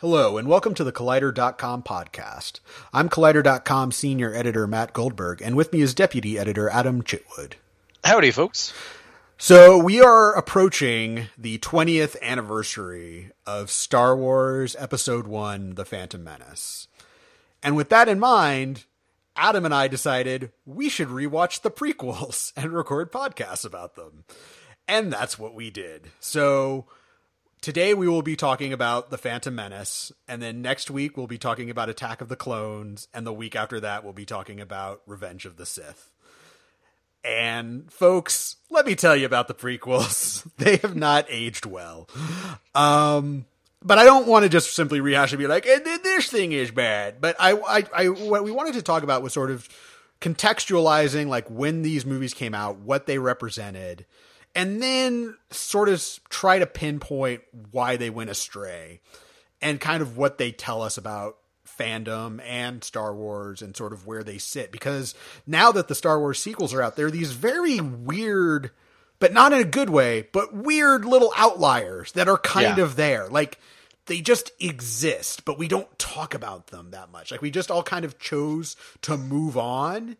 Hello, and welcome to the Collider.com podcast. I'm Collider.com senior editor Matt Goldberg, and with me is deputy editor Adam Chitwood. Howdy, folks. So we are approaching the 20th anniversary of Star Wars Episode One: The Phantom Menace. And with that in mind, Adam and I decided we should rewatch the prequels and record podcasts about them. And that's what we did. So today we will be talking about The Phantom Menace, and then next week we'll be talking about Attack of the Clones, and the week after that we'll be talking about Revenge of the Sith. And folks, let me tell you about the prequels. They have not aged well. But I don't want to just simply rehash and be like, this thing is bad. But what we wanted to talk about was sort of contextualizing like when these movies came out, what they represented, and then sort of try to pinpoint why they went astray and kind of what they tell us about fandom and Star Wars and sort of where they sit. Because now that the Star Wars sequels are out, there are these very weird, but not in a good way, but weird little outliers that are kind of there. Like, they just exist, but we don't talk about them that much. Like, we just all kind of chose to move on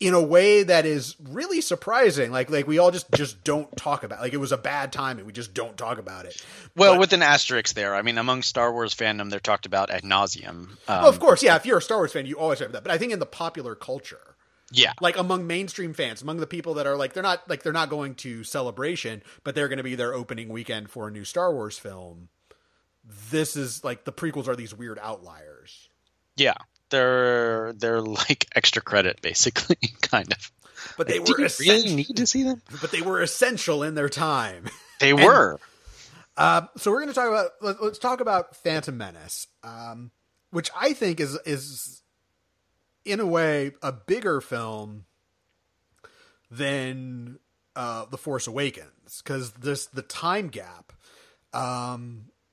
in a way that is really surprising. Like we all just don't talk about it. Like, it was a bad time and we just don't talk about it. Well, with an asterisk there. I mean, among Star Wars fandom, they're talked about ad nauseum. Well, of course. Yeah. If you're a Star Wars fan, you always have that. But I think in the popular culture, yeah, like among mainstream fans, among the people that are like, they're not going to Celebration, but they're going to be their opening weekend for a new Star Wars film. This is like, the prequels are these weird outliers. Yeah. They're like extra credit, basically, kind of. But they were really need to see them. But they were essential in their time. They were. So we're going to talk about let's talk about Phantom Menace, which I think is in a way a bigger film than The Force Awakens, because the time gap.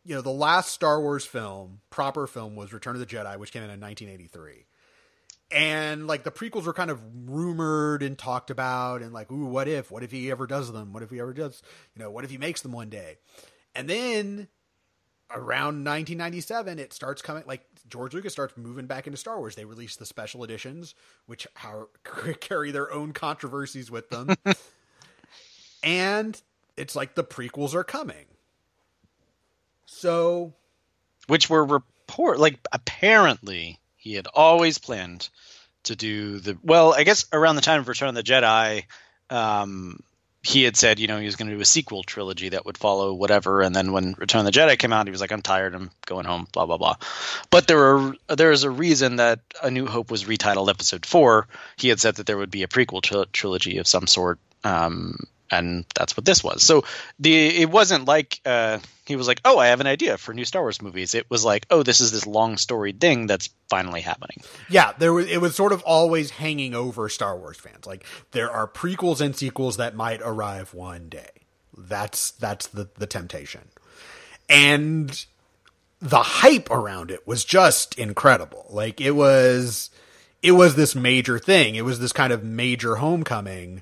You know, the last Star Wars film, proper film, was Return of the Jedi, which came in 1983. And like, the prequels were kind of rumored and talked about and like, ooh, what if he ever does them? What if he ever does, you know, what if he makes them one day? And then around 1997, it starts coming, like, George Lucas starts moving back into Star Wars. They release the special editions, which carry their own controversies with them. And it's like, the prequels are coming. So, which were apparently he had always planned to do I guess around the time of Return of the Jedi, he had said, you know, he was going to do a sequel trilogy that would follow whatever. And then when Return of the Jedi came out, he was like, I'm tired, I'm going home, blah, blah, blah. But there is a reason that A New Hope was retitled Episode 4. He had said that there would be a prequel trilogy of some sort. And that's what this was. So it wasn't like he was like, oh, I have an idea for new Star Wars movies. It was like, oh, this is this long story thing that's finally happening. Yeah, it was sort of always hanging over Star Wars fans. Like, there are prequels and sequels that might arrive one day. That's the temptation. And the hype around it was just incredible. Like, it was this major thing. It was this kind of major homecoming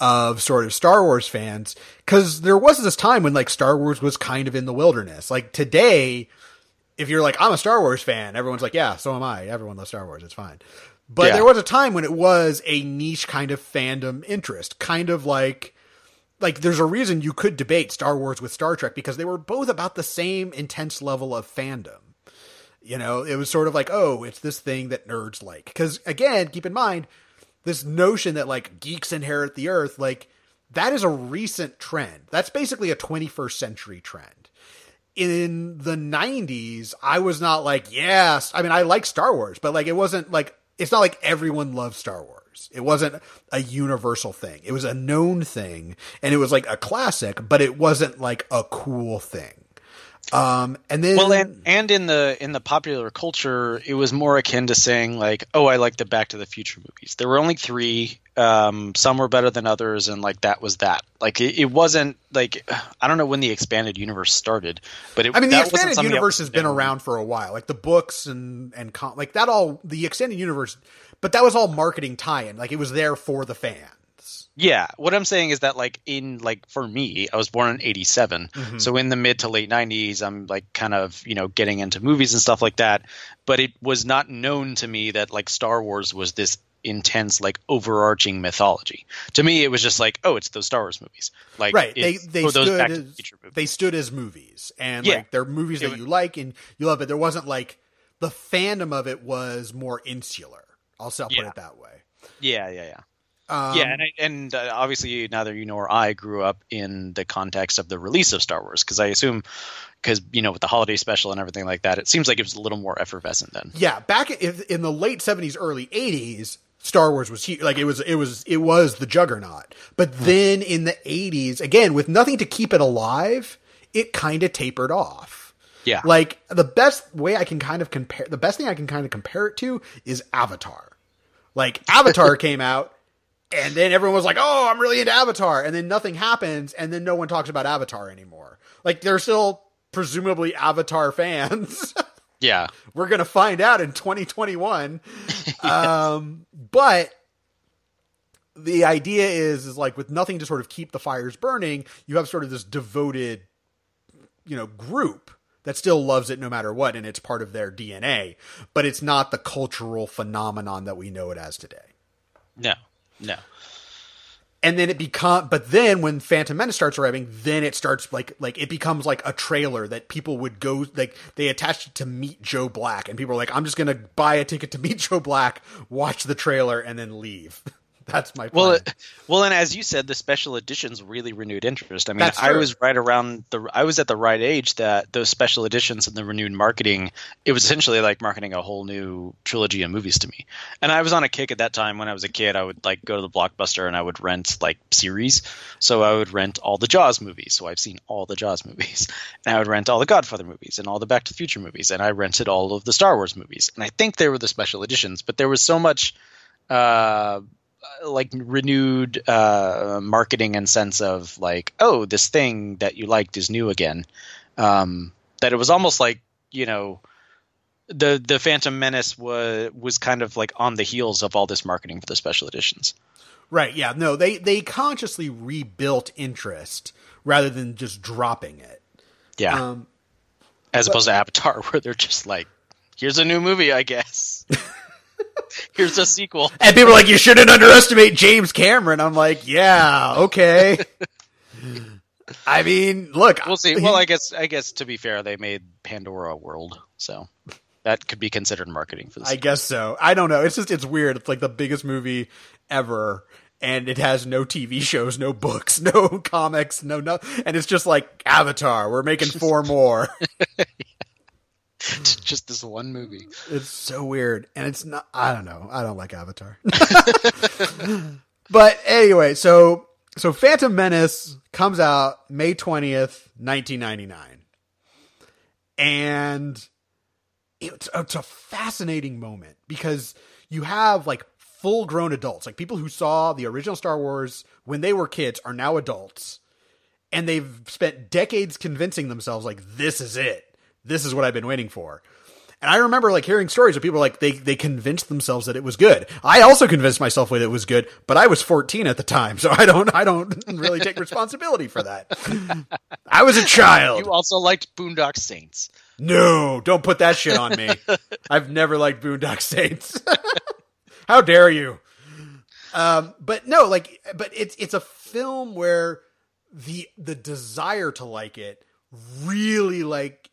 of sort of Star Wars fans, because there was this time when like Star Wars was kind of in the wilderness. Like, today, if you're like, I'm a Star Wars fan, everyone's like, yeah, so am I. Everyone loves Star Wars. It's fine. But there was a time when it was a niche kind of fandom interest, kind of like there's a reason you could debate Star Wars with Star Trek, because they were both about the same intense level of fandom. You know, it was sort of like, oh, it's this thing that nerds like, because again, keep in mind, this notion that like geeks inherit the earth, like, that is a recent trend. That's basically a 21st century trend. In the 90s, I was not like, yes, I mean, I like Star Wars, but like, it wasn't like, it's not like everyone loves Star Wars. It wasn't a universal thing. It was a known thing, and it was like a classic, but it wasn't like a cool thing. And then, well, and in the popular culture, it was more akin to saying like, oh, I like the Back to the Future movies. There were only 3, some were better than others. And like, that was that, like, it wasn't like, I don't know when the expanded universe started, but I mean, the expanded universe has been around for a while, like the books and like that all the extended universe, but that was all marketing tie-in. Like, it was there for the fans. depths. Yeah. What I'm saying is that for me, I was born in 87. Mm-hmm. So in the mid to late 90s, I'm getting into movies and stuff like that. But it was not known to me that Star Wars was this intense overarching mythology. To me, it was just it's those Star Wars movies. They stood as movies, and they're movies that you like and you love, but there wasn't the fandom of it was more insular. I'll put it that way. Yeah. Obviously neither you nor I grew up in the context of the release of Star Wars, because I assume with the holiday special and everything like that, it seems like it was a little more effervescent then. Yeah, back in the late 70s, early 80s, Star Wars was huge. It was the juggernaut. But then in the 80s, again, with nothing to keep it alive, it kind of tapered off. Yeah, the best thing I can kind of compare it to is Avatar. Avatar came out, and then everyone was like, oh, I'm really into Avatar. And then nothing happens. And then no one talks about Avatar anymore. They're still presumably Avatar fans. Yeah. We're going to find out in 2021. Yes. But the idea is with nothing to sort of keep the fires burning, you have sort of this devoted, group that still loves it no matter what. And it's part of their DNA, but it's not the cultural phenomenon that we know it as today. No. And then but then when Phantom Menace starts arriving, then it starts it becomes a trailer that people would go, they attached it to Meet Joe Black, and people are I'm just going to buy a ticket to Meet Joe Black, watch the trailer, and then leave. That's my plan. Well, and as you said, the special editions really renewed interest. I mean, I was at the right age that those special editions and the renewed marketing, it was essentially marketing a whole new trilogy of movies to me. And I was on a kick at that time. When I was a kid, I would go to the Blockbuster and I would rent series. So I would rent all the Jaws movies. So I've seen all the Jaws movies, and I would rent all the Godfather movies and all the Back to the Future movies. And I rented all of the Star Wars movies. And I think they were the special editions, but there was so much, renewed marketing and sense of oh, this thing that you liked is new again, that it was almost the Phantom Menace was kind of on the heels of all this marketing for the special editions. Right. Yeah. No, they consciously rebuilt interest rather than just dropping it. Yeah. As opposed to Avatar, where they're just here's a new movie, I guess. Here's a sequel. And people are you shouldn't underestimate James Cameron. I'm yeah, okay. I mean, look. We'll see. Well, I guess to be fair, they made Pandora a world. So that could be considered marketing for this. I guess so. I don't know. It's just, it's weird. It's the biggest movie ever. And it has no TV shows, no books, no comics, no nothing. And it's just Avatar. We're making 4 more. Just this one movie. It's so weird. And it's not, I don't know. I don't like Avatar. But anyway, so Phantom Menace comes out May 20th, 1999. And it's a fascinating moment because you have full grown adults, people who saw the original Star Wars when they were kids are now adults. And they've spent decades convincing themselves this is it. This is what I've been waiting for. And I remember hearing stories of people they convinced themselves that it was good. I also convinced myself that it was good, but I was 14 at the time. So I don't really take responsibility for that. I was a child. You also liked Boondock Saints. No, don't put that shit on me. I've never liked Boondock Saints. How dare you? But no, but it's a film where the desire to like it really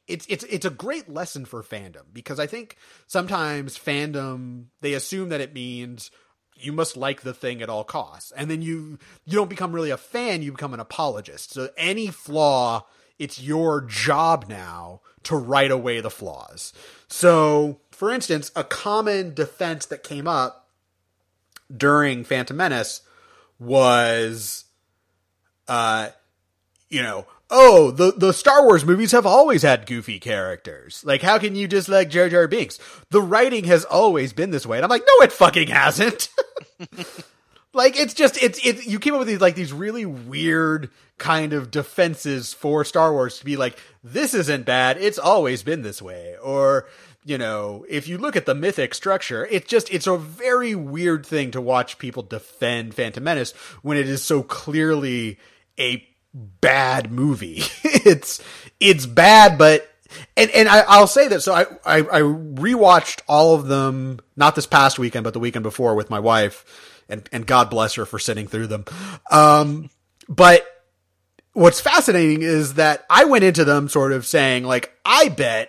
it's a great lesson for fandom, because I think sometimes fandom, they assume that it means you must like the thing at all costs, and then you don't become really a fan, you become an apologist. So any flaw, it's your job now to write away the flaws. So for instance, a common defense that came up during Phantom Menace was oh, the Star Wars movies have always had goofy characters. How can you dislike Jar Jar Binks? The writing has always been this way. And I'm no, it fucking hasn't. It's you came up with these really weird kind of defenses for Star Wars to be this isn't bad. It's always been this way. Or you know, if you look at the mythic structure, it's a very weird thing to watch people defend Phantom Menace when it is so clearly a bad movie. It's bad, but I'll say that. So I rewatched all of them, not this past weekend, but the weekend before with my wife, and God bless her for sitting through them. But what's fascinating is that I went into them sort of saying, like, I bet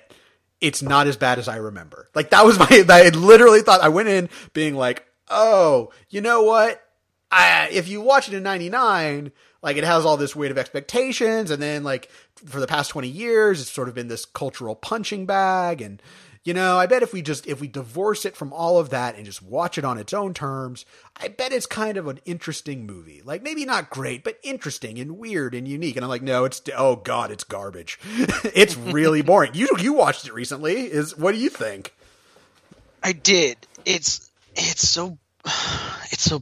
it's not as bad as I remember. Like, that was I literally thought, I went in being like, oh, you know what? If you watch it in 99, like, it has all this weight of expectations. And then, like, for the past 20 years, it's sort of been this cultural punching bag. And, you know, I bet if we divorce it from all of that and just watch it on its own terms, I bet it's kind of an interesting movie. Like, maybe not great, but interesting and weird and unique. And I'm like, no, oh God, it's garbage. It's really boring. You watched it recently. What do you think? I did. It's so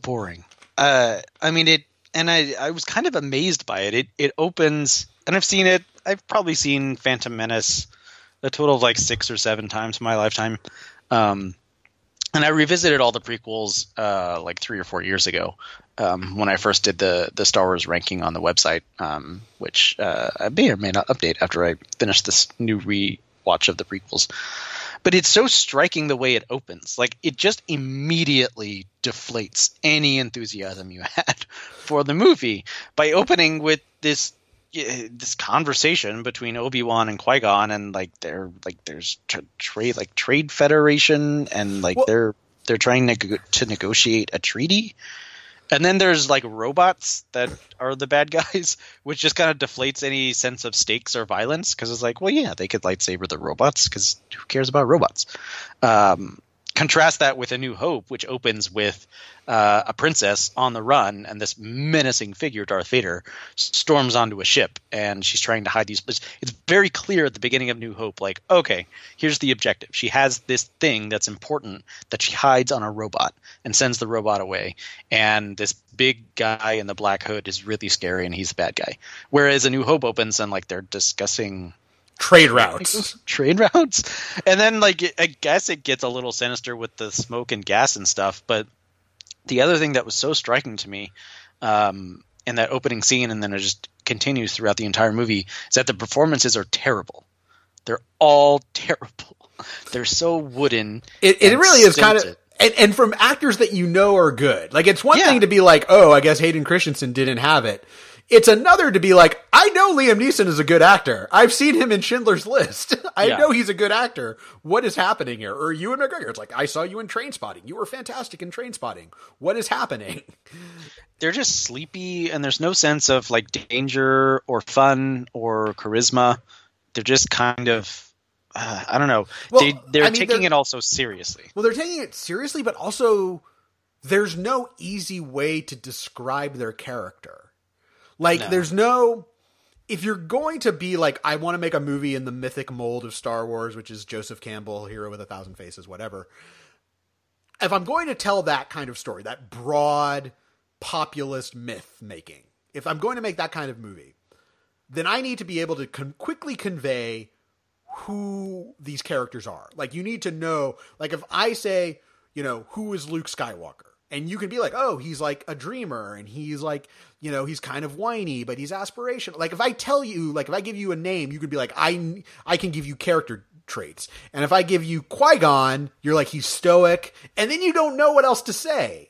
boring. I mean, I was kind of amazed by it. It opens, and I've probably seen Phantom Menace a total of like 6 or 7 times in my lifetime. And I revisited all the prequels like 3 or 4 years ago when I first did the Star Wars ranking on the website, which I may or may not update after I finish this new rewatch of the prequels. But it's so striking the way it opens. Like, it just immediately deflates any enthusiasm you had for the movie by opening with this conversation between Obi-Wan and Qui-Gon, and there's trade federation, and they're trying to negotiate a treaty, and then there's like robots that are the bad guys, which just kind of deflates any sense of stakes or violence, because it's like, well, yeah, they could lightsaber the robots, because who cares about robots? Contrast that with A New Hope, which opens with a princess on the run, and this menacing figure, Darth Vader, storms onto a ship, and she's trying to hide these. It's very clear at the beginning of New Hope, like, okay, here's the objective. She has this thing that's important that she hides on a robot and sends the robot away, and this big guy in the black hood is really scary, and he's the bad guy. Whereas A New Hope opens, and like they're discussing trade routes, and then like I guess it gets a little sinister with the smoke and gas and stuff. But the other thing that was so striking to me in that opening scene, and then it just continues throughout the entire movie, is that the performances are terrible. They're all terrible. They're so wooden. It really is kind of. And from actors that you know are good. Like, it's one thing to be like, oh, I guess Hayden Christensen didn't have it. It's another to be like, I know Liam Neeson is a good actor. I've seen him in Schindler's List. I know he's a good actor. What is happening here? Or Ewan McGregor. It's like, I saw you in Trainspotting. You were fantastic in Trainspotting. What is happening? They're just sleepy, and there's no sense of like danger or fun or charisma. They're just kind of... I don't know. Well, they're taking it also seriously. Well, they're taking it seriously, but also there's no easy way to describe their character. Like, there's no... If you're going to be like, I want to make a movie in the mythic mold of Star Wars, which is Joseph Campbell, Hero with a Thousand Faces, whatever. If I'm going to tell that kind of story, that broad populist myth making, if I'm going to make that kind of movie, then I need to be able to quickly convey who these characters are. Like, you need to know, like, if I say, you know, who is Luke Skywalker, and you can be like, oh, he's like a dreamer, and he's like, you know, he's kind of whiny, but he's aspirational. Like, if I tell you, like, if I give you a name, you could be like, I can give you character traits. And if I give you Qui-Gon, you're like, he's stoic, and then you don't know what else to say.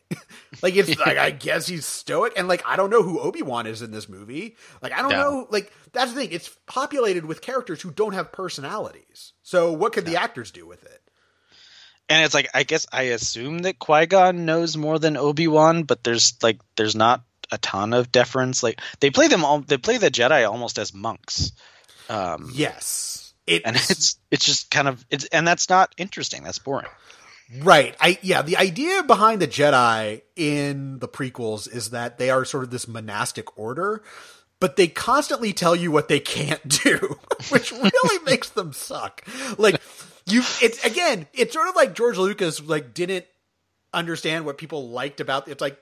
Like, it's like, I guess he's stoic, and like, I don't know who Obi-Wan is in this movie. Like, I don't know. Like, that's the thing. It's populated with characters who don't have personalities. So what could the actors do with it? And it's like, I guess I assume that Qui-Gon knows more than Obi-Wan, but there's not a ton of deference. Like, they play the Jedi almost as monks. Yes. It's just kind of and that's not interesting. That's boring, right? The idea behind the Jedi in the prequels is that they are sort of this monastic order, but they constantly tell you what they can't do, which really makes them suck. Like, it's sort of like George Lucas like didn't understand what people liked about it. It's like,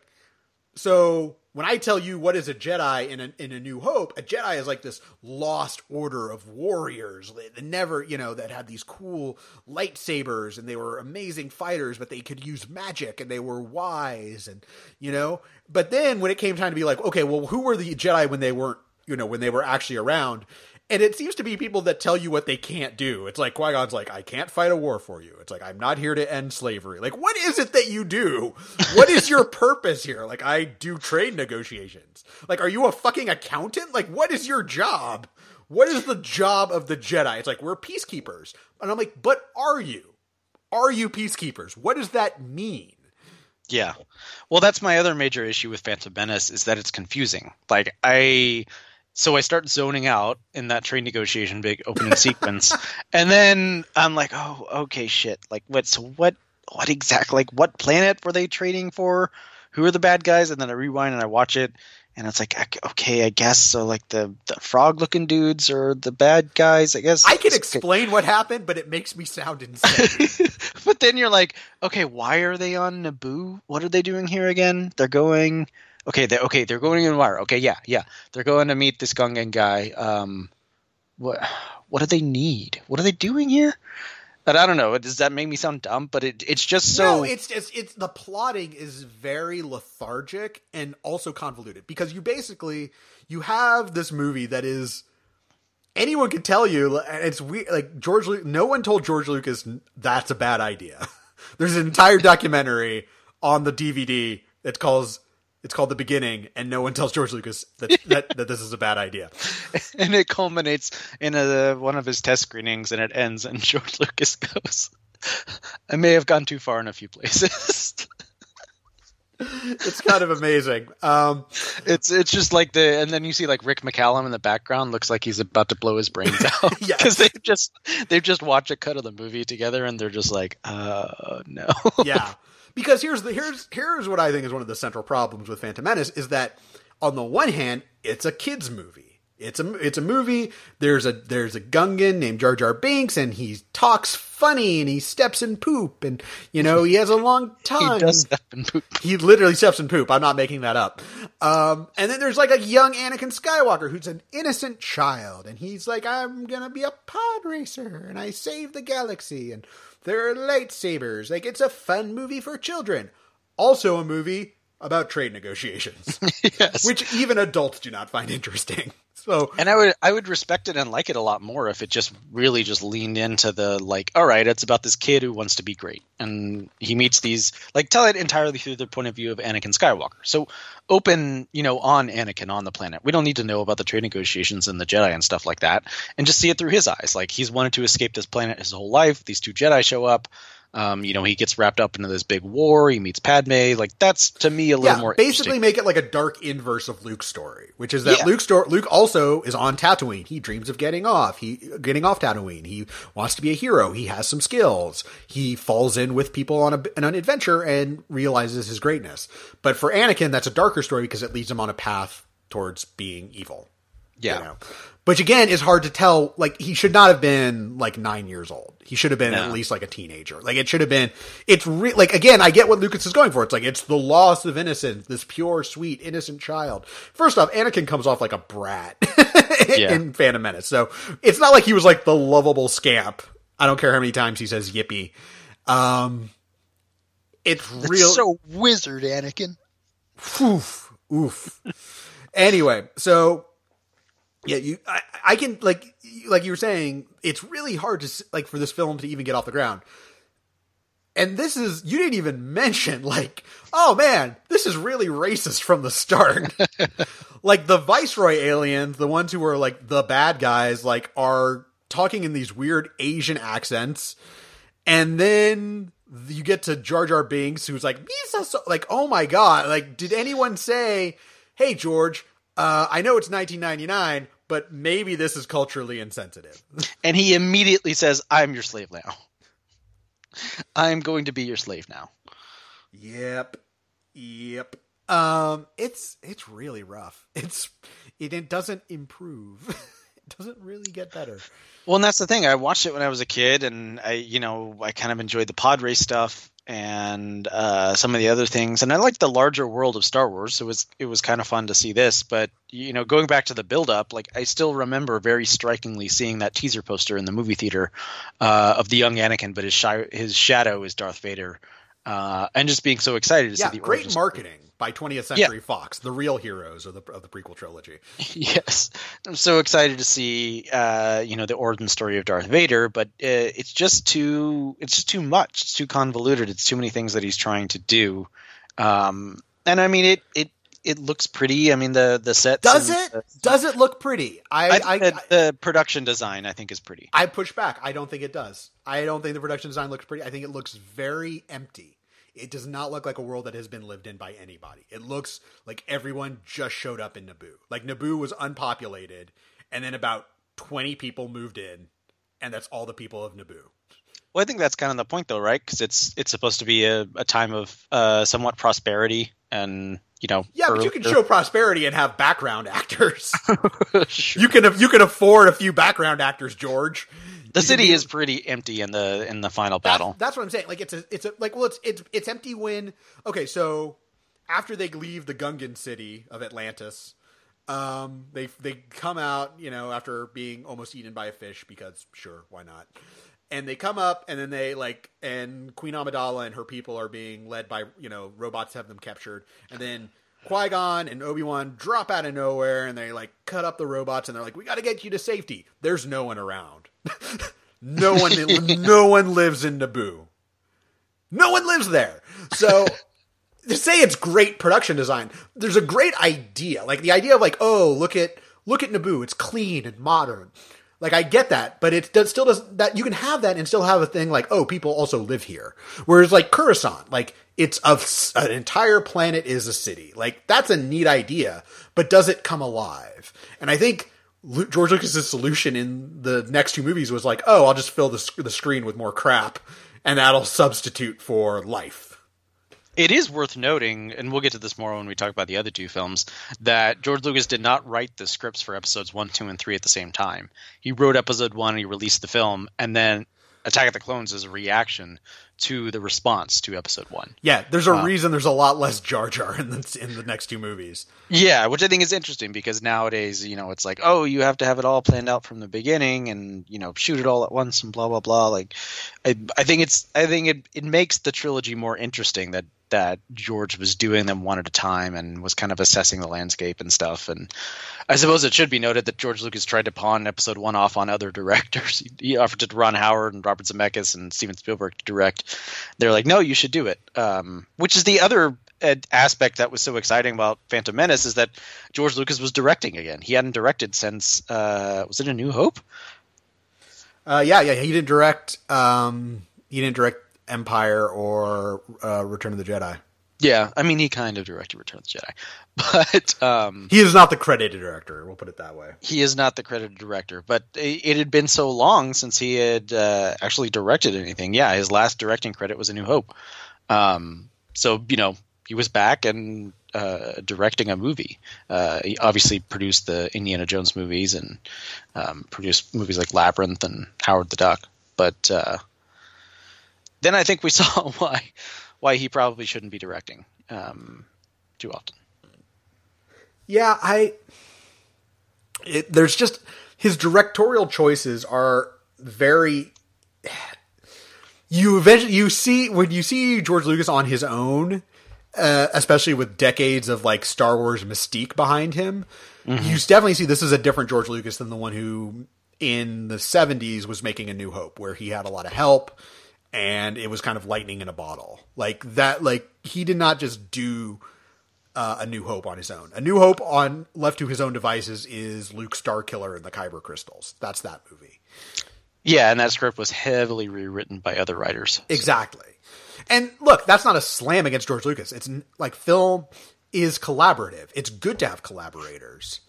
so when I tell you what is a Jedi in A New Hope, a Jedi is like this lost order of warriors that never, you know, that had these cool lightsabers and they were amazing fighters, but they could use magic and they were wise and, you know. But then when it came time to be like, okay, well, who were the Jedi when they weren't, you know, when they were actually around? And it seems to be people that tell you what they can't do. It's like Qui-Gon's like, I can't fight a war for you. It's like, I'm not here to end slavery. Like, what is it that you do? What is your purpose here? Like, I do trade negotiations. Like, are you a fucking accountant? Like, what is your job? What is the job of the Jedi? It's like, we're peacekeepers. And I'm like, but are you? Are you peacekeepers? What does that mean? Yeah. Well, that's my other major issue with Phantom Menace is that it's confusing. Like, So I start zoning out in that trade negotiation big opening sequence, and then I'm like, oh, okay, shit. Like, what exactly? Like, what planet were they trading for? Who are the bad guys? And then I rewind and I watch it, and it's like, okay, I guess. So, like, the frog-looking dudes are the bad guys, I guess. I can explain what happened, but it makes me sound insane. But then you're like, okay, why are they on Naboo? What are they doing here again? They're going... They're going in wire. Okay, yeah. They're going to meet this Gungan guy. What do they need? What are they doing here? And I don't know. Does that make me sound dumb? But it's just so... No, it's the plotting is very lethargic and also convoluted. Because you have this movie that is... Anyone could tell you, and it's weird. Like, no one told George Lucas that's a bad idea. There's an entire documentary on the DVD that calls... It's called The Beginning, and no one tells George Lucas that this is a bad idea. And it culminates in one of his test screenings, and it ends, and George Lucas goes, I may have gone too far in a few places. It's kind of amazing. It's just like and then you see like Rick McCallum in the background looks like he's about to blow his brains out because they've just watched a cut of the movie together, and they're just like, no. Yeah. Because here's what I think is one of the central problems with Phantom Menace is that on the one hand, it's a kids movie. It's a movie. There's a Gungan named Jar Jar Binks, and he talks funny and he steps in poop, and you know, he has a long tongue. He does step in poop. He literally steps in poop. I'm not making that up. And then there's like a young Anakin Skywalker who's an innocent child, and he's like, I'm gonna be a pod racer and I save the galaxy, and there are lightsabers. Like, it's a fun movie for children. Also a movie about trade negotiations, yes. Which even adults do not find interesting. So, and I would respect it and like it a lot more if it just really just leaned into the like, all right, it's about this kid who wants to be great, and he meets these like tell it entirely through the point of view of Anakin Skywalker. So open, you know, on Anakin on the planet. We don't need to know about the trade negotiations and the Jedi and stuff like that, and just see it through his eyes. Like, he's wanted to escape this planet his whole life. These two Jedi show up. You know, he gets wrapped up into this big war. He meets Padme. Like, that's to me a little more. Basically, make it like a dark inverse of Luke's story, which is that Luke also is on Tatooine. He dreams of getting off Tatooine. He wants to be a hero. He has some skills. He falls in with people on an adventure and realizes his greatness. But for Anakin, that's a darker story because it leads him on a path towards being evil. Yeah. You know? Which again is hard to tell. Like, he should not have been like 9 years old. He should have been at least like a teenager. Like, it should have been. It's like, again, I get what Lucas is going for. It's like, it's the loss of innocence. This pure, sweet, innocent child. First off, Anakin comes off like a brat in Phantom Menace. So it's not like he was like the lovable scamp. I don't care how many times he says yippee. It's so wizard, Anakin. Oof. Anyway, so. Yeah, I can, like you were saying, it's really hard to, like, for this film to even get off the ground. And this is, you didn't even mention, like, oh man, this is really racist from the start. Like, the Viceroy aliens, the ones who are, like, the bad guys, like, are talking in these weird Asian accents. And then you get to Jar Jar Binks, who's like, like, oh my God. Like, did anyone say, hey, George, I know it's 1999, but maybe this is culturally insensitive. And he immediately says, I'm your slave now. I'm going to be your slave now. Yep. It's really rough. It doesn't improve. It doesn't really get better. Well, and that's the thing. I watched it when I was a kid, and I kind of enjoyed the pod race stuff. and some of the other things. And I liked the larger world of Star Wars. So it was kind of fun to see this. But, you know, going back to the build-up, like, I still remember very strikingly seeing that teaser poster in the movie theater of the young Anakin, but his shadow is Darth Vader. And just being so excited to see the great marketing by 20th Century Fox, the real heroes of the prequel trilogy. Yes, I'm so excited to see the origin story of Darth Vader, but it's just too much. It's too convoluted. It's too many things that he's trying to do. And I mean, it looks pretty. I mean, the sets. Does it look pretty? The production design, I think, is pretty. I push back. I don't think it does. I don't think the production design looks pretty. I think it looks very empty. It does not look like a world that has been lived in by anybody. It looks like everyone just showed up in Naboo. Like, Naboo was unpopulated, and then about 20 people moved in, and that's all the people of Naboo. Well, I think that's kind of the point, though, right? Because it's supposed to be a time of somewhat prosperity, and, you know... Yeah, but you can show prosperity and have background actors. Sure. You can afford a few background actors, George. The city is pretty empty in the final battle. That's what I'm saying. Like, it's empty when, okay, so after they leave the Gungan city of Atlantis, they come out, you know, after being almost eaten by a fish, because sure, why not? And they come up, and then they, like, and Queen Amidala and her people are being led by, you know, robots have them captured, and then Qui-Gon and Obi-Wan drop out of nowhere, and they, like, cut up the robots, and they're like, we gotta get you to safety. There's no one around. No one lives in Naboo. No one lives there. So to say it's great production design, there's a great idea. Like, the idea of, like, oh, look at Naboo. It's clean and modern. Like, I get that, but it still doesn't, that you can have that and still have a thing like, oh, people also live here. Whereas, like, Coruscant, like, it's an entire planet is a city. Like, that's a neat idea, but does it come alive? And I think George Lucas's solution in the next two movies was like, oh, I'll just fill the screen with more crap, and that'll substitute for life. It is worth noting, and we'll get to this more when we talk about the other two films, that George Lucas did not write the scripts for episodes 1, 2, and 3 at the same time. He wrote episode 1, and he released the film, and then Attack of the Clones is a reaction to the response to episode 1. Yeah, there's a reason there's a lot less Jar Jar in the next two movies. Yeah, which I think is interesting, because nowadays, you know, it's like, oh, you have to have it all planned out from the beginning, and, you know, shoot it all at once and blah blah blah. Like, I think it makes the trilogy more interesting that George was doing them one at a time and was kind of assessing the landscape and stuff. And I suppose it should be noted that George Lucas tried to pawn episode 1 off on other directors. He offered it to Ron Howard and Robert Zemeckis and Steven Spielberg to direct. They're like, no, you should do it. Which is the other aspect that was so exciting about Phantom Menace, is that George Lucas was directing again. He hadn't directed since, was it A New Hope? Yeah. He didn't direct Empire or Return of the Jedi. Yeah, I mean, he kind of directed Return of the Jedi, but he is not the credited director. We'll put it that way. He is not the credited director, but it had been so long since he had actually directed anything. Yeah, his last directing credit was A New Hope. So, you know, he was back and directing a movie. He obviously produced the Indiana Jones movies and produced movies like Labyrinth and Howard the Duck, but. Then I think we saw why he probably shouldn't be directing too often. Yeah, there's just his directorial choices are very. You see George Lucas on his own, especially with decades of, like, Star Wars mystique behind him. Mm-hmm. You definitely see this is a different George Lucas than the one who in the 70s was making A New Hope, where he had a lot of help. And it was kind of lightning in a bottle, like that. Like, he did not just do A New Hope on his own. A New Hope on left to his own devices is Luke Starkiller and the Kyber Crystals. That's that movie. Yeah, and that script was heavily rewritten by other writers. So. Exactly. And look, that's not a slam against George Lucas. It's like, film is collaborative. It's good to have collaborators.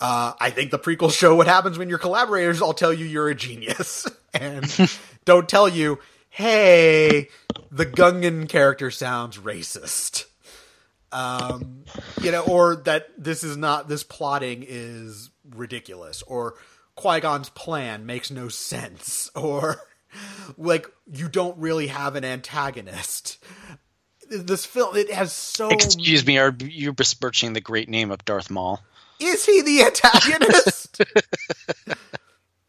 I think the prequels show what happens when you're collaborators. I'll tell you, you're a genius, and don't tell you. Hey, the Gungan character sounds racist, or that this plotting is ridiculous, or Qui-Gon's plan makes no sense, or like, you don't really have an antagonist. This film, it has so... Excuse me, are you besmirching the great name of Darth Maul? Is he the antagonist?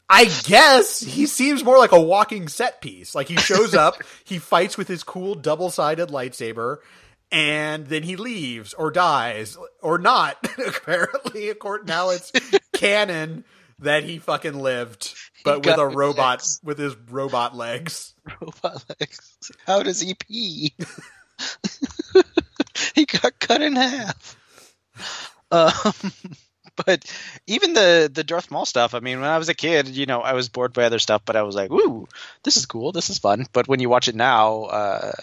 I guess he seems more like a walking set piece. Like, he shows up, he fights with his cool double-sided lightsaber, and then he leaves or dies or not. Apparently, now it's canon that he fucking lived, but with a robot, legs. With his robot legs. Robot legs. How does he pee? He got cut in half. But even the Darth Maul stuff, I mean, when I was a kid, you know, I was bored by other stuff, but I was like, ooh, this is cool. This is fun. But when you watch it now,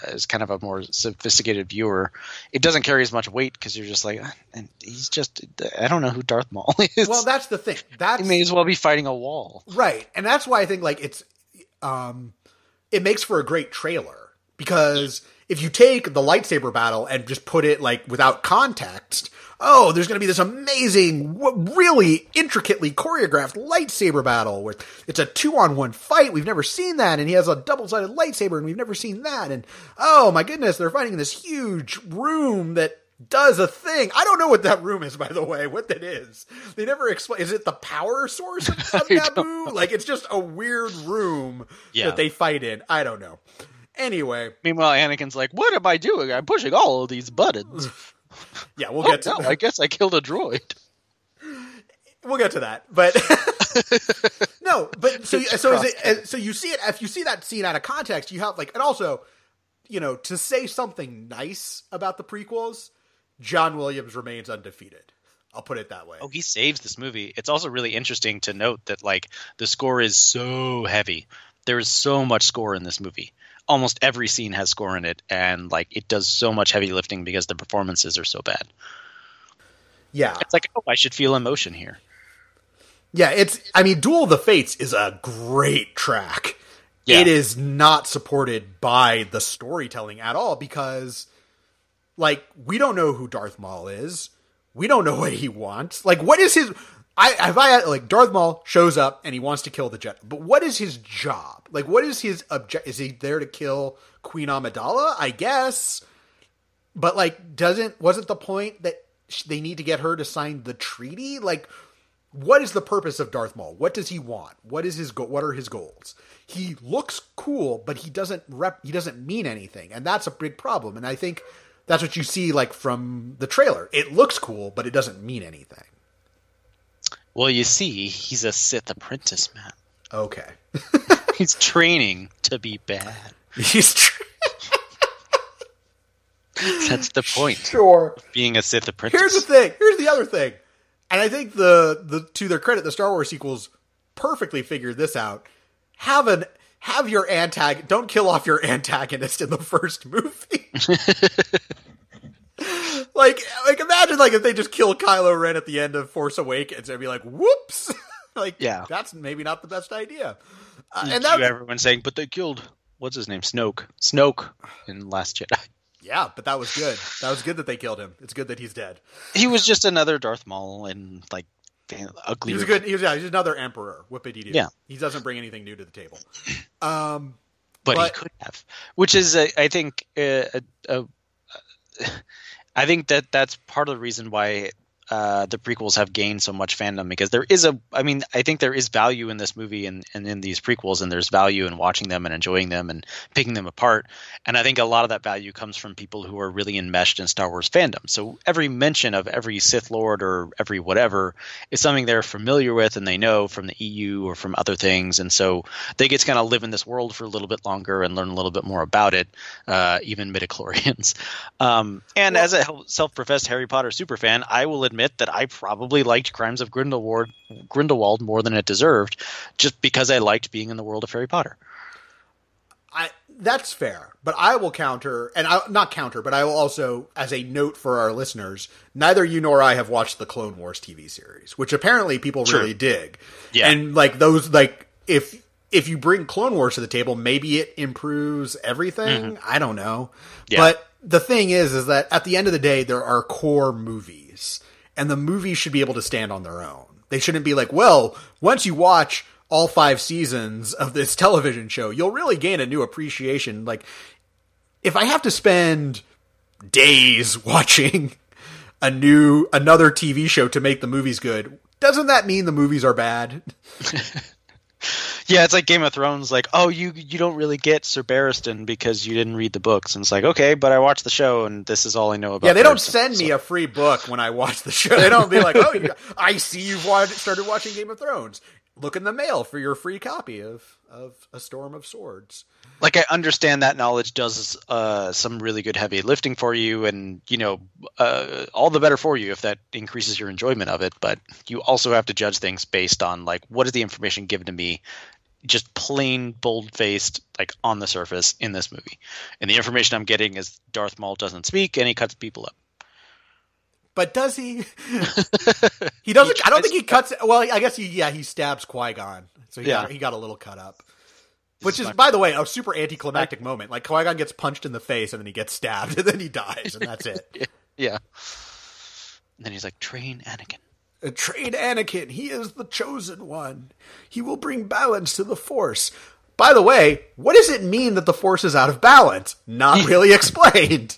as kind of a more sophisticated viewer, it doesn't carry as much weight because you're just like, and he's just, I don't know who Darth Maul is. Well, that's the thing. He may as well be fighting a wall. Right. And that's why I think, like, it's, it makes for a great trailer, because if you take the lightsaber battle and just put it, like, without context, oh, there's going to be this amazing, really intricately choreographed lightsaber battle where it's a 2-on-1 fight. We've never seen that. And he has a double-sided lightsaber, and we've never seen that. And, oh, my goodness, they're fighting in this huge room that does a thing. I don't know what that room is, by the way, what that is. They never explain. Is it the power source of Naboo? Like, it's just a weird room that they fight in. I don't know. Anyway. Meanwhile, Anakin's like, what am I doing? I'm pushing all of these buttons. Yeah, we'll get to that. I guess I killed a droid. We'll get to that, but no, but so is it? So you see it, if you see that scene out of context, you have like, and also, you know, to say something nice about the prequels, John Williams remains undefeated. I'll put it that way. Oh, he saves this movie. It's also really interesting to note that like the score is so heavy. There is so much score in this movie. Almost every scene has score in it, and like it does so much heavy lifting because the performances are so bad. Yeah. It's like, oh, I should feel emotion here. Yeah, Duel of the Fates is a great track. Yeah. It is not supported by the storytelling at all because like we don't know who Darth Maul is. We don't know what he wants. Like what is his Darth Maul shows up and he wants to kill the Jedi, but what is his job? Like, what is his object? Is he there to kill Queen Amidala? I guess, but like, wasn't the point that they need to get her to sign the treaty? Like, what is the purpose of Darth Maul? What does he want? What is his goal? What are his goals? He looks cool, but he doesn't mean anything, and that's a big problem. And I think that's what you see, like from the trailer. It looks cool, but it doesn't mean anything. Well, you see, he's a Sith apprentice, man. Okay. He's training to be bad. That's the point. Sure. Of being a Sith apprentice. Here's the thing. Here's the other thing. And I think to their credit, the Star Wars sequels perfectly figured this out. Have your antagonist. Don't kill off your antagonist in the first movie. Like imagine like if they just kill Kylo Ren at the end of Force Awakens, I'd be like, whoops. Like, yeah, that's maybe not the best idea. And that everyone's saying, but they killed what's his name, Snoke in Last Jedi. Yeah, but that was good. That was good that they killed him. It's good that he's dead. He was just another Darth Maul and like ugly. He was another Emperor. Whoopity doo. Yeah, he doesn't bring anything new to the table. But he could have, which is I think that's part of the reason why the prequels have gained so much fandom, because I think there is value in this movie and in these prequels, and there's value in watching them and enjoying them and picking them apart. And I think a lot of that value comes from people who are really enmeshed in Star Wars fandom. So every mention of every Sith Lord or every whatever is something they're familiar with and they know from the EU or from other things. And so they get to kind of live in this world for a little bit longer and learn a little bit more about it, even midichlorians. As a self-professed Harry Potter superfan, I will admit that I probably liked Crimes of Grindelwald more than it deserved, just because I liked being in the world of Harry Potter. That's fair, but I will counter, but I will also, as a note for our listeners, neither you nor I have watched the Clone Wars TV series, which apparently people really dig. Yeah. And like those, like if you bring Clone Wars to the table, maybe it improves everything. Mm-hmm. I don't know, but the thing is that at the end of the day, there are core movies. And the movies should be able to stand on their own. They shouldn't be like, well, once you watch all five seasons of this television show, you'll really gain a new appreciation. Like, if I have to spend days watching another TV show to make the movies good, doesn't that mean the movies are bad? Yeah, it's like Game of Thrones. Like, oh, you don't really get Sir Barristan because you didn't read the books. And it's like, okay, but I watched the show, and this is all I know about. Yeah, they don't send me a free book when I watch the show. They don't be like, oh, I see you've started watching Game of Thrones. Look in the mail for your free copy of A Storm of Swords. Like, I understand that knowledge does some really good heavy lifting for you, and, all the better for you if that increases your enjoyment of it. But you also have to judge things based on, like, what is the information given to me, just plain bold-faced, like, on the surface in this movie. And the information I'm getting is Darth Maul doesn't speak, and he cuts people up. But does he? He doesn't. I don't think he cuts. Well, I guess he stabs Qui-Gon. So he got a little cut up, which is, by the way, a super anticlimactic moment. Like, Qui-Gon gets punched in the face and then he gets stabbed and then he dies and that's it. Yeah. And then he's like, train Anakin. Train Anakin. He is the chosen one. He will bring balance to the Force. By the way, what does it mean that the Force is out of balance? Not really explained.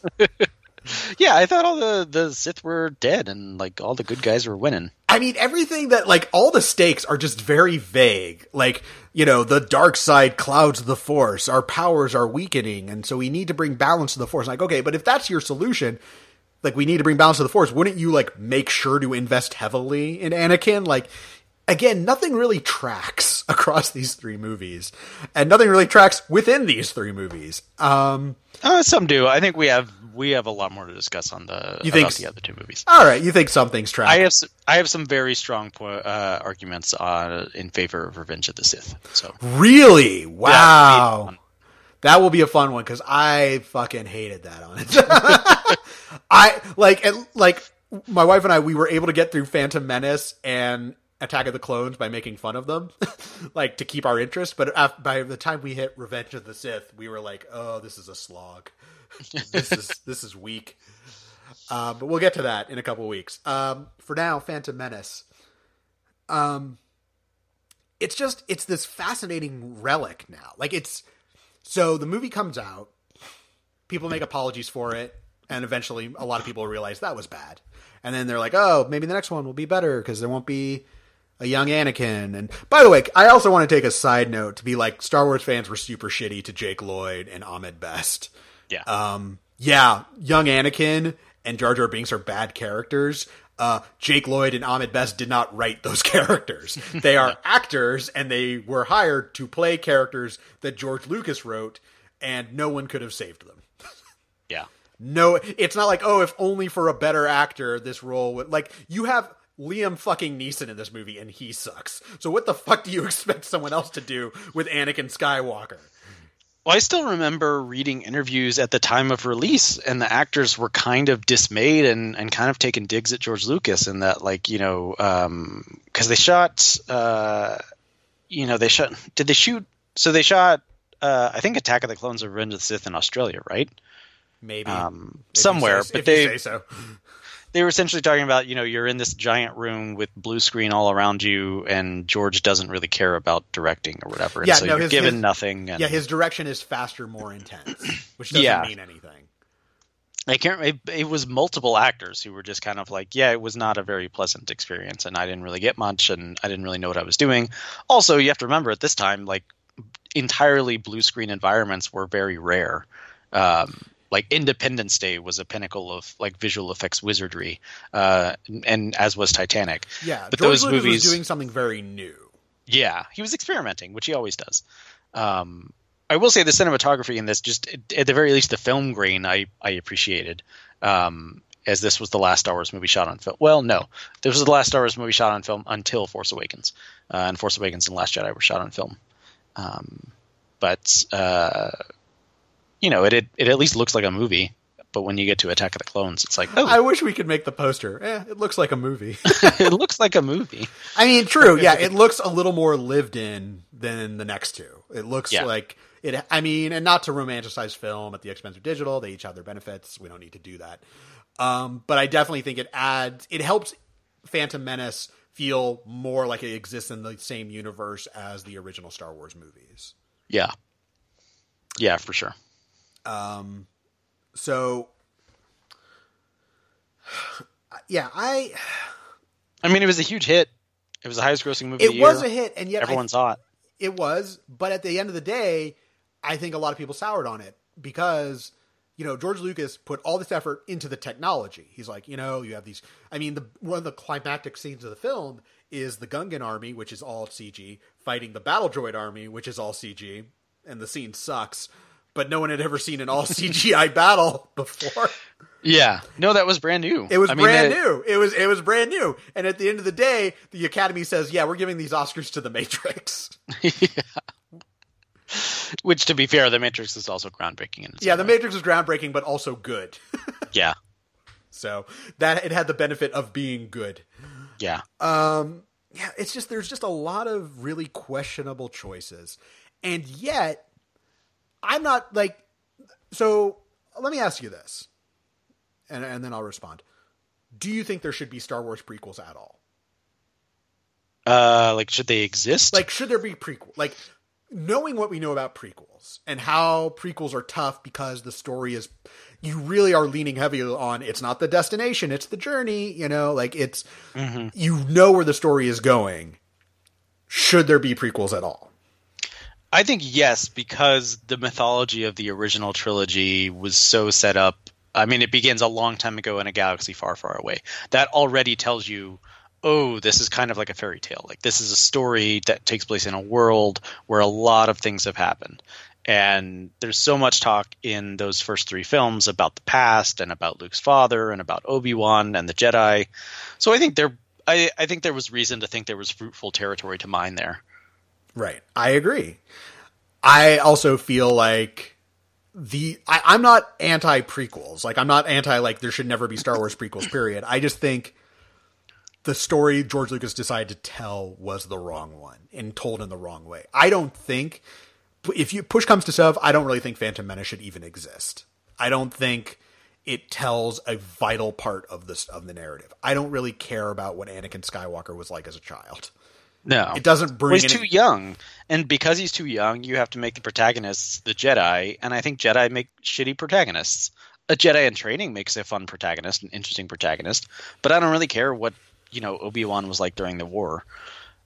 Yeah, I thought all the Sith were dead and, like, all the good guys were winning. I mean, everything that, like, all the stakes are just very vague. Like, the dark side clouds the Force. Our powers are weakening, and so we need to bring balance to the Force. Like, okay, but if that's your solution, like, we need to bring balance to the Force, wouldn't you, like, make sure to invest heavily in Anakin? Like, again, nothing really tracks across these three movies, and nothing really tracks within these three movies. Some do. I think we have a lot more to discuss on the other two movies. All right, you think something's trash? I have some very strong arguments in favor of Revenge of the Sith. So really, wow, yeah, that will be a fun one because I fucking hated that on it. My wife and I, we were able to get through Phantom Menace and Attack of the Clones by making fun of them, like, to keep our interest. But by the time we hit Revenge of the Sith, we were like, oh, this is a slog. This is weak. But we'll get to that in a couple of weeks. For now, Phantom Menace. It's this fascinating relic now. Like, so the movie comes out, people make apologies for it, and eventually a lot of people realize that was bad. And then they're like, oh, maybe the next one will be better because there won't be a young Anakin. And by the way, I also want to take a side note to be like, Star Wars fans were super shitty to Jake Lloyd and Ahmed Best. Yeah. Young Anakin and Jar Jar Binks are bad characters. Jake Lloyd and Ahmed Best did not write those characters. They are actors, and they were hired to play characters that George Lucas wrote, and no one could have saved them. Yeah. No, it's not like, oh, if only for a better actor, this role would... Like, you have Liam fucking Neeson in this movie, and he sucks. So what the fuck do you expect someone else to do with Anakin Skywalker? Well, I still remember reading interviews at the time of release, and the actors were kind of dismayed and kind of taking digs at George Lucas in that, like, because they shot... they shot, I think, Attack of the Clones and Revenge of the Sith in Australia, right? Maybe somewhere, but they were essentially talking about, you're in this giant room with blue screen all around you, and George doesn't really care about directing or whatever. And you're given nothing. And, his direction is faster, more intense, which doesn't mean anything. I can't. It was multiple actors who were just kind of like, it was not a very pleasant experience, and I didn't really get much, and I didn't really know what I was doing. Also, you have to remember at this time, like, entirely blue screen environments were very rare. Like, Independence Day was a pinnacle of, like, visual effects wizardry, and as was Titanic. Yeah, but George Lucas was doing something very new. Yeah, he was experimenting, which he always does. I will say the cinematography in this, just at the very least, the film grain I appreciated, as this was the last Star Wars movie shot on film. Well, no, this was the last Star Wars movie shot on film until Force Awakens, and Force Awakens and Last Jedi were shot on film. It at least looks like a movie, but when you get to Attack of the Clones, it's like, oh. I wish we could make the poster. It looks like a movie. It looks like a movie. I mean, true. Yeah, it looks a little more lived in than the next two. It looks like it. I mean, and not to romanticize film at the expense of digital. They each have their benefits. We don't need to do that. But I definitely think it helps Phantom Menace feel more like it exists in the same universe as the original Star Wars movies. Yeah. Yeah, for sure. So yeah, I mean, it was a huge hit. It was the highest grossing movie of the year. It was a hit, and yet everyone saw it. It was, but at the end of the day, I think a lot of people soured on it because, you know, George Lucas put all this effort into the technology. He's like, you know, you have these, I mean, one of the climactic scenes of the film is the Gungan army, which is all CG, fighting the battle droid army, which is all CG, and the scene sucks, but no one had ever seen an all CGI battle before. Yeah. No, that was brand new. It was brand new. It was brand new. And at the end of the day, the Academy says, yeah, we're giving these Oscars to The Matrix. Yeah. Which, to be fair, The Matrix is also groundbreaking. Yeah, The Matrix is groundbreaking, but also good. Yeah. So that it had the benefit of being good. Yeah. Yeah, it's just, there's just a lot of really questionable choices. And yet, I'm not like, so let me ask you this, and then I'll respond. Do you think there should be Star Wars prequels at all? Like, should they exist? Like, should there be prequels? Like, knowing what we know about prequels and how prequels are tough because the story is, you really are leaning heavily on, it's not the destination, it's the journey, you know, like it's, mm-hmm. you know where the story is going. Should there be prequels at all? I think yes, because the mythology of the original trilogy was so set up. I mean, it begins a long time ago in a galaxy far, far away. That already tells you, oh, this is kind of like a fairy tale. Like, this is a story that takes place in a world where a lot of things have happened. And there's so much talk in those first three films about the past and about Luke's father and about Obi-Wan and the Jedi. So I think there was reason to think there was fruitful territory to mine there. Right. I agree. I also feel like I'm not anti-prequels. Like, I'm not anti, like, there should never be Star Wars prequels, period. I just think the story George Lucas decided to tell was the wrong one and told in the wrong way. I don't think, if you push comes to shove, I don't really think Phantom Menace should even exist. I don't think it tells a vital part of the narrative. I don't really care about what Anakin Skywalker was like as a child. No, it doesn't bring. He's too young, and because he's too young, you have to make the protagonists the Jedi, and I think Jedi make shitty protagonists. A Jedi in training makes a fun protagonist, an interesting protagonist, but I don't really care what, you know, Obi-Wan was like during the war.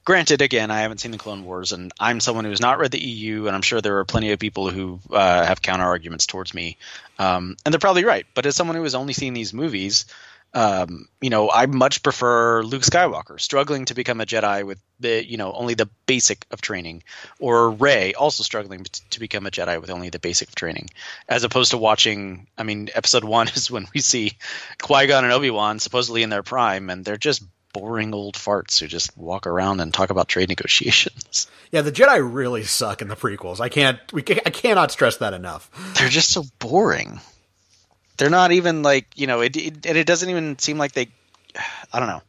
Granted, again, I haven't seen the Clone Wars, and I'm someone who's not read the EU, and I'm sure there are plenty of people who have counter arguments towards me, and they're probably right. But as someone who has only seen these movies, you know, I much prefer Luke Skywalker struggling to become a Jedi with the, you know, only the basic of training, or Rey also struggling to become a Jedi with only the basic of training, as opposed to watching. I mean, Episode 1 is when we see Qui-Gon and Obi-Wan supposedly in their prime, and they're just boring old farts who just walk around and talk about trade negotiations. Yeah, the Jedi really suck in the prequels. I cannot stress that enough. They're just so boring. They're not even like, you know, it doesn't even seem like they, I don't know.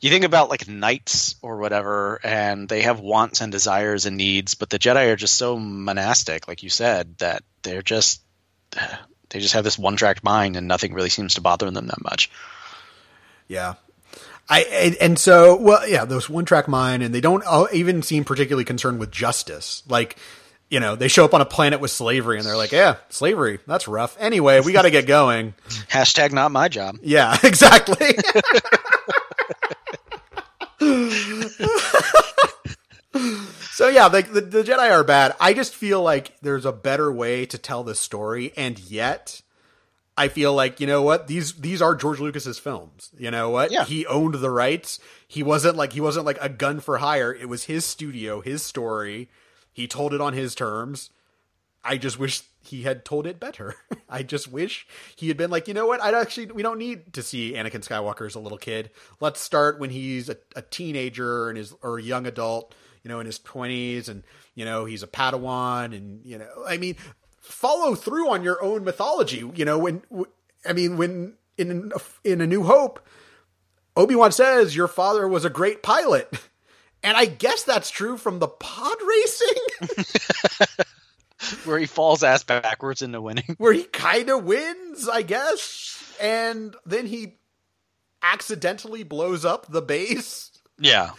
You think about like knights or whatever, and they have wants and desires and needs, but the Jedi are just so monastic, like you said, that they're just, they just have this one-track mind and nothing really seems to bother them that much. Yeah. Those one-track mind, and they don't even seem particularly concerned with justice. Like, you know, they show up on a planet with slavery and they're like, yeah, slavery, that's rough. Anyway, we got to get going. Hashtag not my job. Yeah, exactly. So yeah, like the Jedi are bad. I just feel like there's a better way to tell this story. And yet I feel like, you know what? These are George Lucas's films. You know what? Yeah. He owned the rights. He wasn't like a gun for hire. It was his studio, his story. He told it on his terms. I just wish he had told it better. I just wish he had been like, you know what? We don't need to see Anakin Skywalker as a little kid. Let's start when he's a teenager or a young adult, you know, in his 20s, and, you know, he's a Padawan, and, you know, I mean, follow through on your own mythology. You know, when in A New Hope, Obi-Wan says, your father was a great pilot. And I guess that's true from the pod racing, where he falls ass backwards into winning, where he kind of wins, I guess. And then he accidentally blows up the base. Yeah.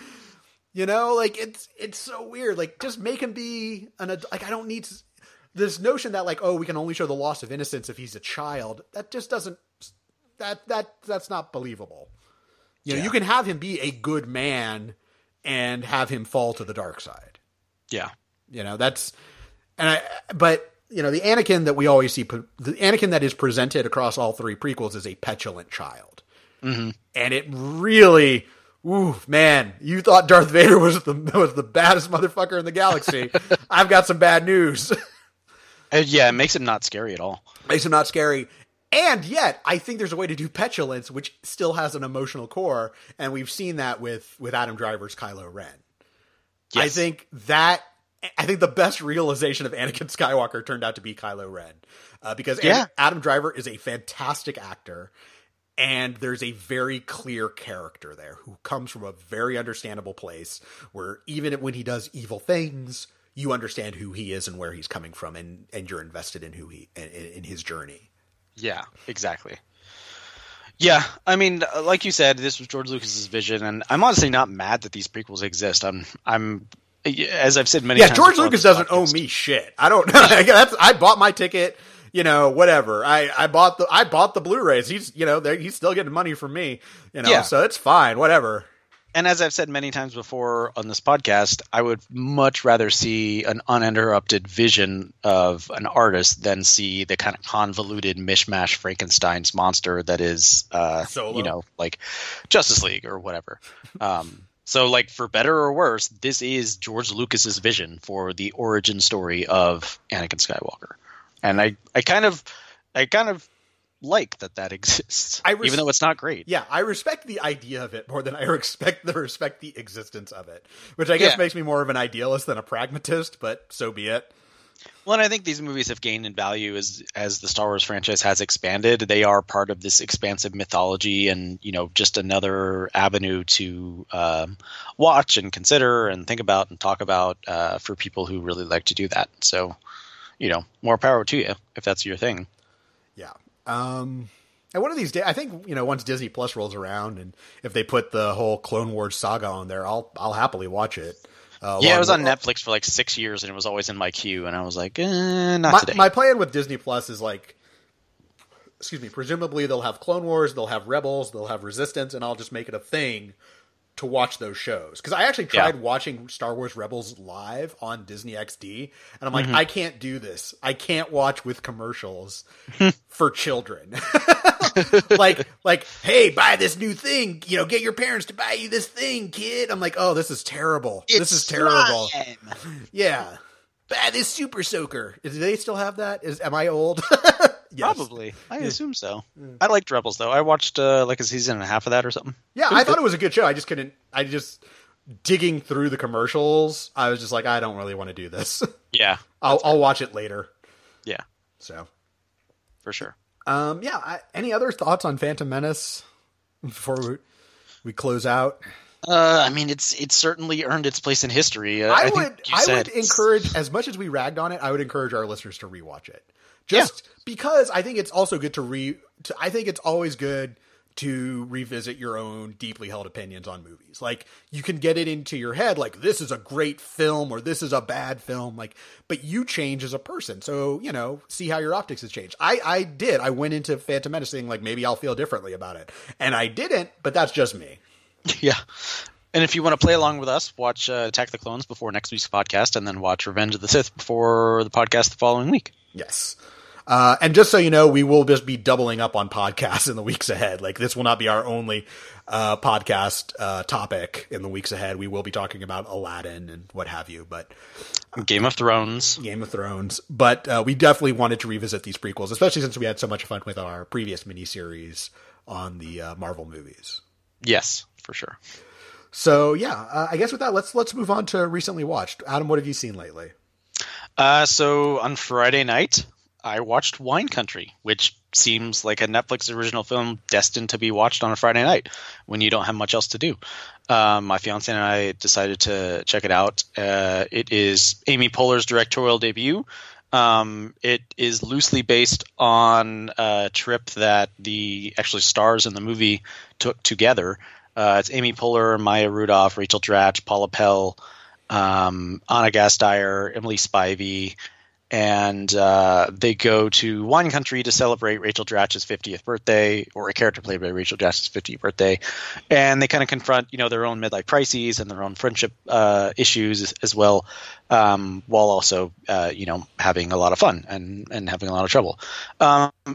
You know, like, it's so weird. Like, just make him be an adult. Like, I don't need to, this notion that, like, oh, we can only show the loss of innocence if he's a child. That just doesn't, that's not believable. You know, you can have him be a good man and have him fall to the dark side. Yeah. You know, that's, but you know, the Anakin that we always see, the Anakin that is presented across all three prequels is a petulant child. Mm-hmm. And it really, ooh, man, you thought Darth Vader was the baddest motherfucker in the galaxy. I've got some bad news. Yeah, it makes him not scary at all. Makes him not scary. And yet, I think there's a way to do petulance, which still has an emotional core. And we've seen that with Adam Driver's Kylo Ren. Yes. I think the best realization of Anakin Skywalker turned out to be Kylo Ren. Because Adam Driver is a fantastic actor. And there's a very clear character there who comes from a very understandable place where even when he does evil things, you understand who he is and where he's coming from, and you're invested in in his journey. Yeah, exactly. Yeah, I mean, like you said, this was George Lucas's vision, and I'm honestly not mad that these prequels exist. I'm as I've said many times. Yeah, George Lucas doesn't owe me shit. I don't know. I bought my ticket. You know, whatever. I bought the Blu-rays. He's, you know, he's still getting money from me. You know, so it's fine. Whatever. And as I've said many times before on this podcast, I would much rather see an uninterrupted vision of an artist than see the kind of convoluted mishmash Frankenstein's monster that is, Solo. You know, like Justice League or whatever. So, like, for better or worse, this is George Lucas's vision for the origin story of Anakin Skywalker. And I kind of like that exists, even though it's not great. Yeah, I respect the idea of it more than I respect the existence of it, which I guess makes me more of an idealist than a pragmatist, but so be it. Well, and I think these movies have gained in value as the Star Wars franchise has expanded. They are part of this expansive mythology and, you know, just another avenue to watch and consider and think about and talk about for people who really like to do that. So... you know, more power to you if that's your thing. Yeah. And one of these days, I think, you know, once Disney Plus rolls around and if they put the whole Clone Wars saga on there, I'll happily watch it. It was on Netflix for like 6 years and it was always in my queue. And I was like, today. My plan with Disney Plus is like, presumably they'll have Clone Wars, they'll have Rebels, they'll have Resistance, and I'll just make it a thing to watch those shows. Because I actually tried watching Star Wars Rebels live on Disney XD, and I'm like, I can't do this. I can't watch with commercials for children. like, hey, buy this new thing. You know, get your parents to buy you this thing, kid. I'm like, oh, this is terrible. This is terrible. Yeah. Buy this Super Soaker. Do they still have that? Am I old? Yes. Probably. I assume so. Mm. I liked Rebels, though. I watched like a season and a half of that or something. Yeah, I thought it was a good show. I just digging through the commercials, I was just like, I don't really want to do this. Yeah. I'll watch it later. Yeah. So. For sure. Any other thoughts on Phantom Menace before we close out? I mean, it's certainly earned its place in history. I would encourage, as much as we ragged on it, I would encourage our listeners to rewatch it. Because I think it's also good to I think it's always good to revisit your own deeply held opinions on movies. Like, you can get it into your head, like, this is a great film or this is a bad film. Like, but you change as a person. So, you know, see how your optics has changed. I went into Phantom Menace thinking, like, maybe I'll feel differently about it. And I didn't, but that's just me. Yeah. And if you want to play along with us, watch Attack of the Clones before next week's podcast and then watch Revenge of the Sith before the podcast the following week. Yes. And just so you know, we will just be doubling up on podcasts in the weeks ahead. Like, this will not be our only podcast topic in the weeks ahead. We will be talking about Aladdin and what have you, but Game of Thrones. But we definitely wanted to revisit these prequels, especially since we had so much fun with our previous miniseries on the Marvel movies. Yes, for sure. So yeah, I guess with that, let's move on to recently watched. Adam, what have you seen lately? So on Friday night, I watched Wine Country, which seems like a Netflix original film destined to be watched on a Friday night when you don't have much else to do. My fiance and I decided to check it out. It is Amy Poehler's directorial debut. It is loosely based on a trip that the actually stars in the movie took together It's Amy Poehler, Maya Rudolph, Rachel Dratch, Paula Pell, Anna Gasteyer, Emily Spivey, and they go to Wine Country to celebrate Rachel Dratch's 50th birthday, or a character played by Rachel Dratch's 50th birthday, and they kind of confront, you know, their own midlife crises and their own friendship issues as well, while also, you know, having a lot of fun and having a lot of trouble.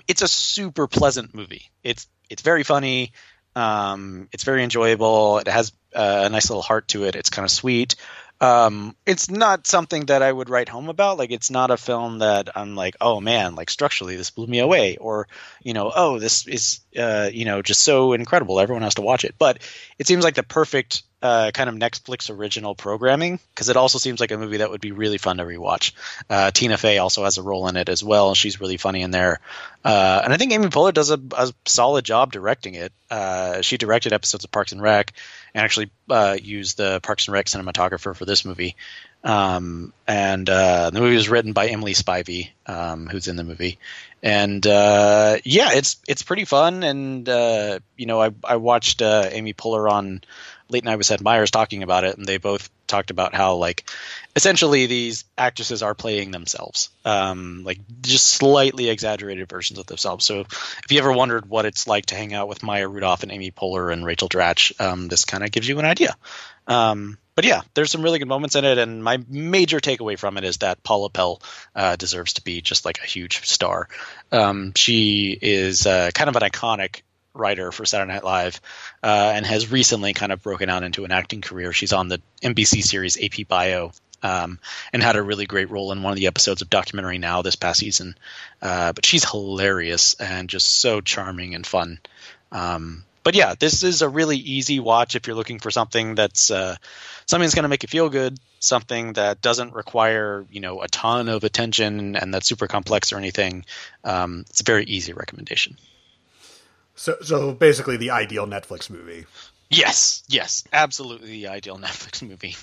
It's a super pleasant movie. It's very funny. It's very enjoyable. It has a nice little heart to it. It's kind of sweet. It's not something that I would write home about. Like, it's not a film that I'm like, oh man, like structurally this blew me away, or, you know, oh, this is, you know, just so incredible, everyone has to watch it. But it seems like the perfect kind of Netflix original programming, because it also seems like a movie that would be really fun to rewatch. Tina Fey also has a role in it as well. She's really funny in there. And I think Amy Poehler does a solid job directing it. She directed episodes of Parks and Rec and actually used the Parks and Rec cinematographer for this movie. The movie was written by Emily Spivey, who's in the movie. And yeah, it's pretty fun. And you know, I watched Amy Poehler on Late Night with Seth Meyers talking about it, and they both talked about how, like, essentially these actresses are playing themselves, like just slightly exaggerated versions of themselves. So if you ever wondered what it's like to hang out with Maya Rudolph and Amy Poehler and Rachel Dratch, this kind of gives you an idea. But yeah, there's some really good moments in it, and my major takeaway from it is that Paula Pell deserves to be just like a huge star. She is kind of an iconic writer for Saturday Night Live, and has recently kind of broken out into an acting career. She's on the NBC series AP Bio, and had a really great role in one of the episodes of Documentary Now this past season. But she's hilarious and just so charming and fun. But yeah, this is a really easy watch if you're looking for something that's something that's going to make you feel good, something that doesn't require, you know, a ton of attention and that's super complex or anything. It's a very easy recommendation. So basically the ideal Netflix movie. Yes, absolutely the ideal Netflix movie,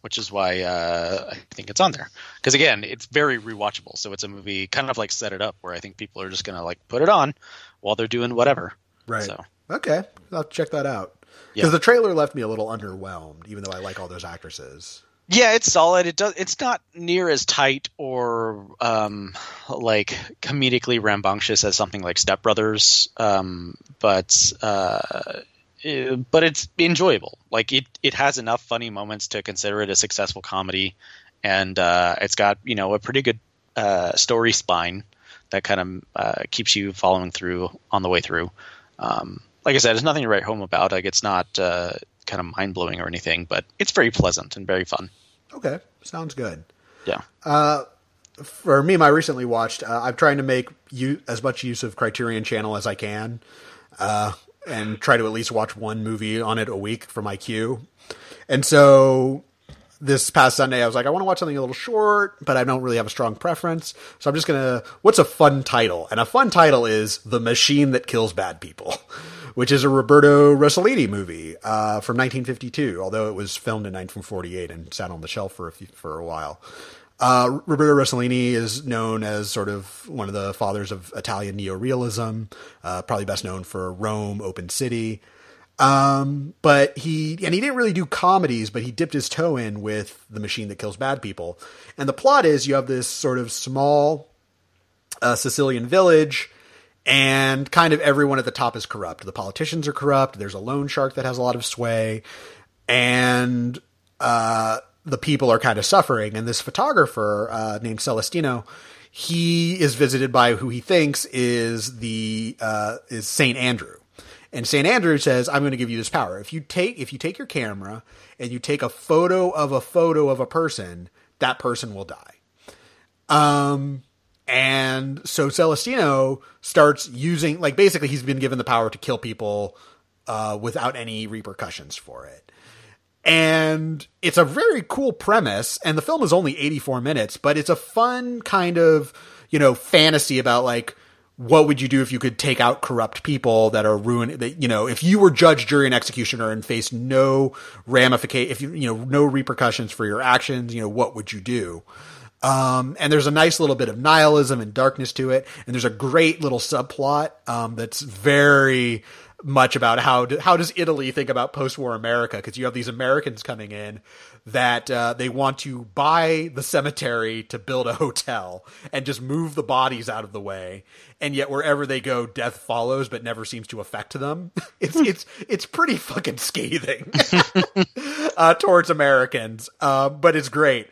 which is why I think it's on there. Because, again, it's very rewatchable. So it's a movie kind of like Set It Up, where I think people are just going to, like, put it on while they're doing whatever. Right. So. Okay. I'll check that out. Because the trailer left me a little underwhelmed, even though I like all those actresses. Yeah, it's solid. It's not near as tight or like comedically rambunctious as something like Step Brothers, but it's enjoyable. Like it has enough funny moments to consider it a successful comedy, and it's got, you know, a pretty good story spine that kind of keeps you following through on the way through. Like I said, it's nothing to write home about. Like, it's not kind of mind-blowing or anything, but it's very pleasant and very fun. Okay. Sounds good. Yeah. For me, I recently watched, I'm trying to make as much use of Criterion Channel as I can, and try to at least watch one movie on it a week for my queue. And so this past Sunday, I was like, I want to watch something a little short, but I don't really have a strong preference. So I'm just going to, what's a fun title? And a fun title is The Machine That Kills Bad People, which is a Roberto Rossellini movie from 1952, although it was filmed in 1948 and sat on the shelf for a while. Roberto Rossellini is known as sort of one of the fathers of Italian neorealism, probably best known for Rome, Open City. But he didn't really do comedies, but he dipped his toe in with The Machine That Kills Bad People. And the plot is, you have this sort of small Sicilian village, and kind of everyone at the top is corrupt. The politicians are corrupt. There's a loan shark that has a lot of sway, and the people are kind of suffering. And this photographer named Celestino, he is visited by who he thinks is St. Andrew. And St. Andrew says, I'm going to give you this power. If you take your camera and you take a photo of a person, that person will die. And so Celestino starts using, like, basically he's been given the power to kill people without any repercussions for it. And it's a very cool premise. And the film is only 84 minutes, but it's a fun kind of, you know, fantasy about, like, what would you do if you could take out corrupt people that are ruined, that, you know, if you were judge, jury, and executioner and faced no ramification, if you know, no repercussions for your actions, you know, what would you do? And there's a nice little bit of nihilism and darkness to it. And there's a great little subplot, that's very, much about how does Italy think about post-war America, because you have these Americans coming in that they want to buy the cemetery to build a hotel and just move the bodies out of the way, and yet wherever they go, death follows, but never seems to affect them. It's pretty fucking scathing towards Americans, but it's great.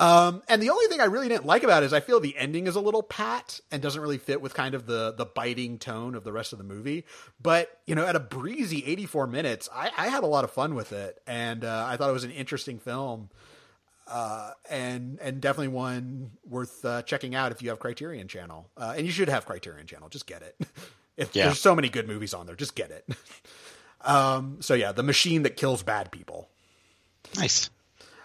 And the only thing I really didn't like about it is I feel the ending is a little pat and doesn't really fit with kind of the biting tone of the rest of the movie. But, you know, at a breezy 84 minutes, I had a lot of fun with it. And I thought it was an interesting film, and definitely one worth checking out if you have Criterion Channel. And you should have Criterion Channel. Just get it. There's so many good movies on there. Just get it. So, yeah, The Machine That Kills Bad People. Nice.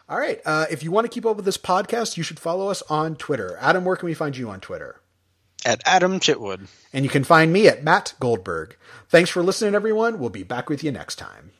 All right. If you want to keep up with this podcast, you should follow us on Twitter. Adam, where can we find you on Twitter? At Adam Chitwood. And you can find me at Matt Goldberg. Thanks for listening, everyone. We'll be back with you next time.